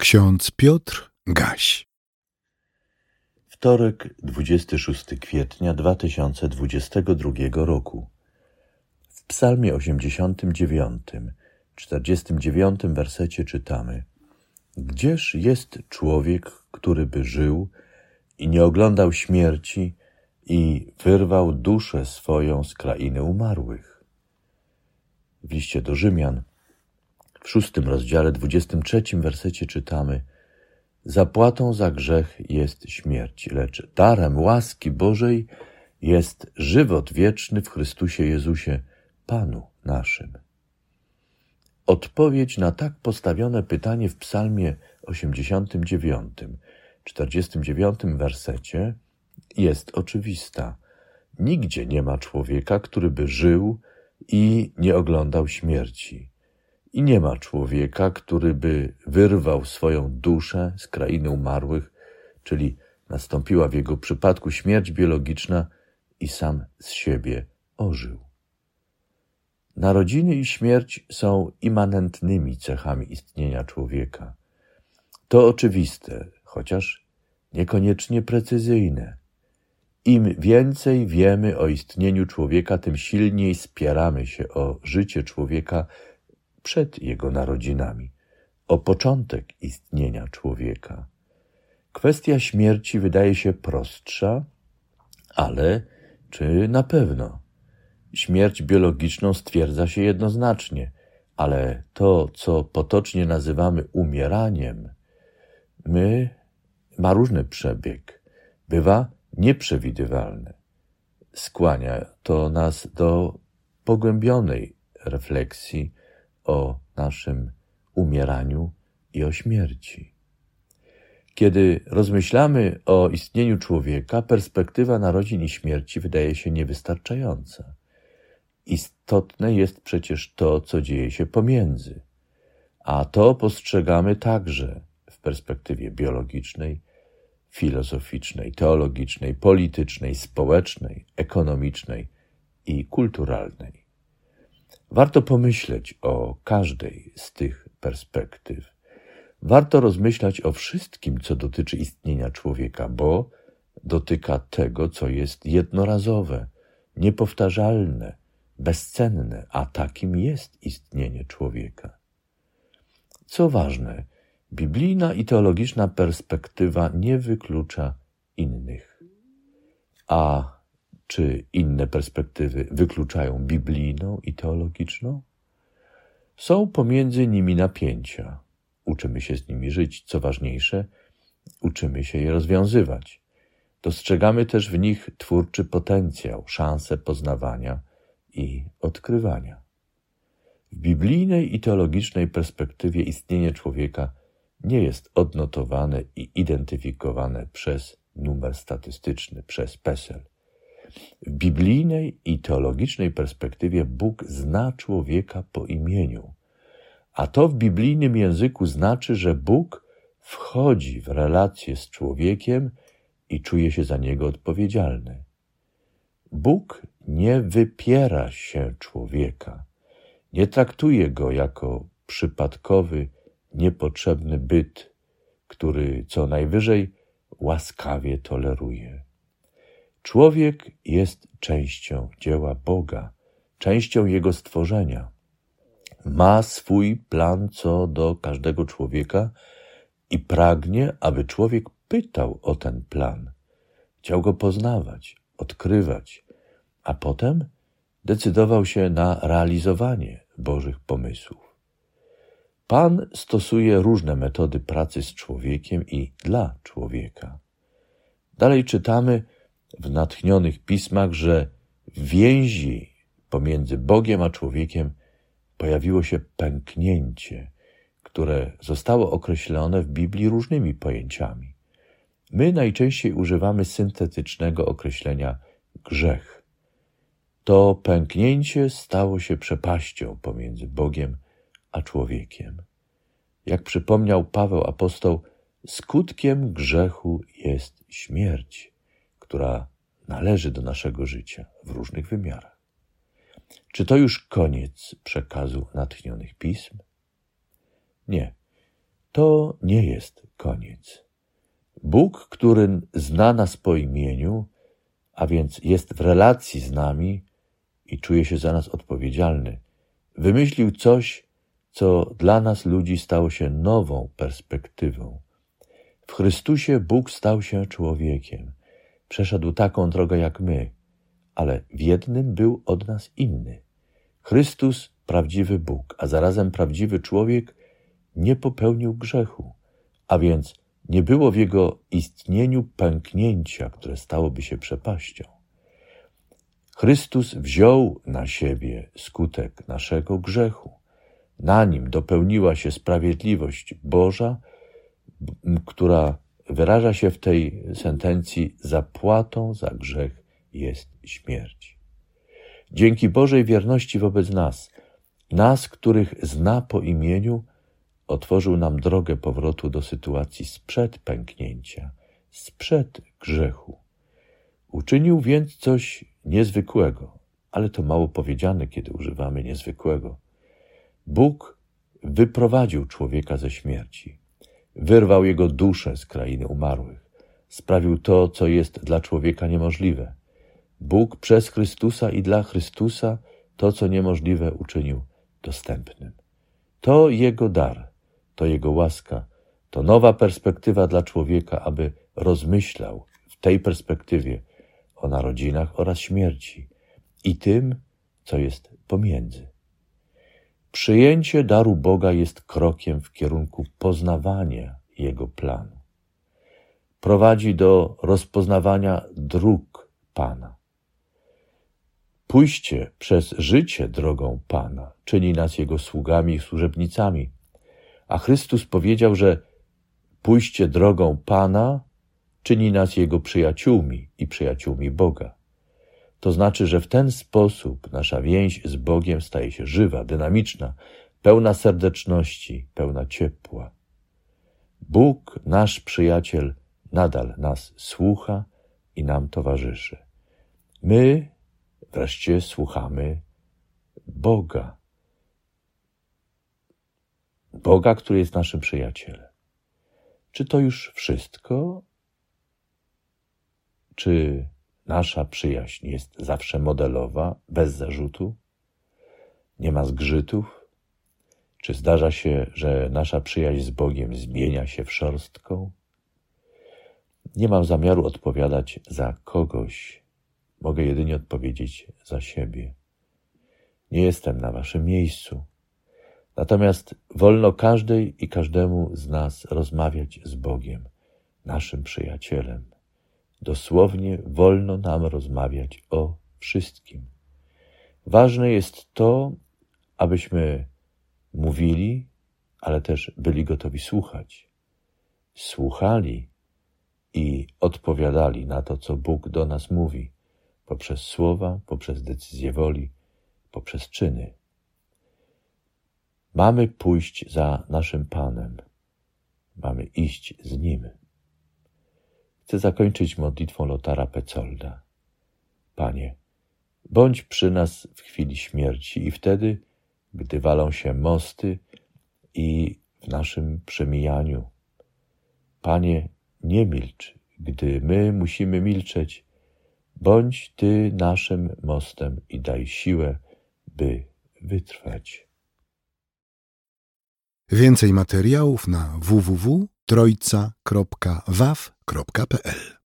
Ksiądz Piotr Gaś. Wtorek, 26 kwietnia 2022 roku. W psalmie 89, 49 wersecie czytamy: Gdzież jest człowiek, który by żył i nie oglądał śmierci i wyrwał duszę swoją z krainy umarłych? W liście do Rzymian w 6 rozdziale, 23 wersecie czytamy: Zapłatą za grzech jest śmierć, lecz darem łaski Bożej jest żywot wieczny w Chrystusie Jezusie, Panu naszym. Odpowiedź na tak postawione pytanie w psalmie 89, 49 wersecie jest oczywista. Nigdzie nie ma człowieka, który by żył i nie oglądał śmierci. I nie ma człowieka, który by wyrwał swoją duszę z krainy umarłych, czyli nastąpiła w jego przypadku śmierć biologiczna i sam z siebie ożył. Narodziny i śmierć są immanentnymi cechami istnienia człowieka. To oczywiste, chociaż niekoniecznie precyzyjne. Im więcej wiemy o istnieniu człowieka, tym silniej spieramy się o życie człowieka przed jego narodzinami, o początek istnienia człowieka. Kwestia śmierci wydaje się prostsza, ale czy na pewno? Śmierć biologiczną stwierdza się jednoznacznie, ale to, co potocznie nazywamy umieraniem, ma różny przebieg, bywa nieprzewidywalny. Skłania to nas do pogłębionej refleksji o naszym umieraniu i o śmierci. Kiedy rozmyślamy o istnieniu człowieka, perspektywa narodzin i śmierci wydaje się niewystarczająca. Istotne jest przecież to, co dzieje się pomiędzy, a to postrzegamy także w perspektywie biologicznej, filozoficznej, teologicznej, politycznej, społecznej, ekonomicznej i kulturalnej. Warto pomyśleć o każdej z tych perspektyw. Warto rozmyślać o wszystkim, co dotyczy istnienia człowieka, bo dotyka tego, co jest jednorazowe, niepowtarzalne, bezcenne, a takim jest istnienie człowieka. Co ważne, biblijna i teologiczna perspektywa nie wyklucza innych. A czy inne perspektywy wykluczają biblijną i teologiczną? Są pomiędzy nimi napięcia. Uczymy się z nimi żyć. Co ważniejsze, uczymy się je rozwiązywać. Dostrzegamy też w nich twórczy potencjał, szansę poznawania i odkrywania. W biblijnej i teologicznej perspektywie istnienie człowieka nie jest odnotowane i identyfikowane przez numer statystyczny, przez PESEL. W biblijnej i teologicznej perspektywie Bóg zna człowieka po imieniu, a to w biblijnym języku znaczy, że Bóg wchodzi w relację z człowiekiem i czuje się za niego odpowiedzialny. Bóg nie wypiera się człowieka, nie traktuje go jako przypadkowy, niepotrzebny byt, który co najwyżej łaskawie toleruje. Człowiek jest częścią dzieła Boga, częścią Jego stworzenia. Ma swój plan co do każdego człowieka i pragnie, aby człowiek pytał o ten plan. Chciał go poznawać, odkrywać, a potem decydował się na realizowanie Bożych pomysłów. Pan stosuje różne metody pracy z człowiekiem i dla człowieka. Dalej czytamy w natchnionych pismach, że w więzi pomiędzy Bogiem a człowiekiem pojawiło się pęknięcie, które zostało określone w Biblii różnymi pojęciami. My najczęściej używamy syntetycznego określenia grzech. To pęknięcie stało się przepaścią pomiędzy Bogiem a człowiekiem. Jak przypomniał Paweł Apostoł, skutkiem grzechu jest śmierć, która należy do naszego życia w różnych wymiarach. Czy to już koniec przekazu natchnionych pism? Nie. to nie jest koniec. Bóg, który zna nas po imieniu, a więc jest w relacji z nami i czuje się za nas odpowiedzialny, wymyślił coś, co dla nas ludzi stało się nową perspektywą. W Chrystusie Bóg stał się człowiekiem. Przeszedł taką drogę jak my, ale w jednym był od nas inny. Chrystus, prawdziwy Bóg, a zarazem prawdziwy człowiek, nie popełnił grzechu, a więc nie było w jego istnieniu pęknięcia, które stałoby się przepaścią. Chrystus wziął na siebie skutek naszego grzechu. Na nim dopełniła się sprawiedliwość Boża, która wyraża się w tej sentencji: zapłatą za grzech jest śmierć. Dzięki Bożej wierności wobec nas, których zna po imieniu, otworzył nam drogę powrotu do sytuacji sprzed pęknięcia, sprzed grzechu. Uczynił więc coś niezwykłego, ale to mało powiedziane, kiedy używamy niezwykłego. Bóg wyprowadził człowieka ze śmierci, wyrwał jego duszę z krainy umarłych, sprawił to, co jest dla człowieka niemożliwe. Bóg przez Chrystusa i dla Chrystusa to, co niemożliwe, uczynił dostępnym. To jego dar, to jego łaska, to nowa perspektywa dla człowieka, aby rozmyślał w tej perspektywie o narodzinach oraz śmierci i tym, co jest pomiędzy. Przyjęcie daru Boga jest krokiem w kierunku poznawania Jego planu. Prowadzi do rozpoznawania dróg Pana. Pójście przez życie drogą Pana czyni nas Jego sługami i służebnicami, a Chrystus powiedział, że pójście drogą Pana czyni nas Jego przyjaciółmi i przyjaciółmi Boga. To znaczy, że w ten sposób nasza więź z Bogiem staje się żywa, dynamiczna, pełna serdeczności, pełna ciepła. Bóg, nasz przyjaciel, nadal nas słucha i nam towarzyszy. My wreszcie słuchamy Boga. Boga, który jest naszym przyjacielem. Czy to już wszystko? Czy nasza przyjaźń jest zawsze modelowa, bez zarzutu? Nie ma zgrzytów? Czy zdarza się, że nasza przyjaźń z Bogiem zmienia się w szorstką? Nie mam zamiaru odpowiadać za kogoś. Mogę jedynie odpowiedzieć za siebie. Nie jestem na waszym miejscu. Natomiast wolno każdej i każdemu z nas rozmawiać z Bogiem, naszym przyjacielem. Dosłownie wolno nam rozmawiać o wszystkim. Ważne jest to, abyśmy mówili, ale też byli gotowi słuchać. Słuchali i odpowiadali na to, co Bóg do nas mówi, poprzez słowa, poprzez decyzje woli, poprzez czyny. Mamy pójść za naszym Panem. Mamy iść z Nim. Chcę zakończyć modlitwą Lotara Pecolda. Panie, bądź przy nas w chwili śmierci i wtedy, gdy walą się mosty i w naszym przemijaniu. Panie, nie milcz, gdy my musimy milczeć. Bądź Ty naszym mostem i daj siłę, by wytrwać. Więcej materiałów na www.trojca.waw.pl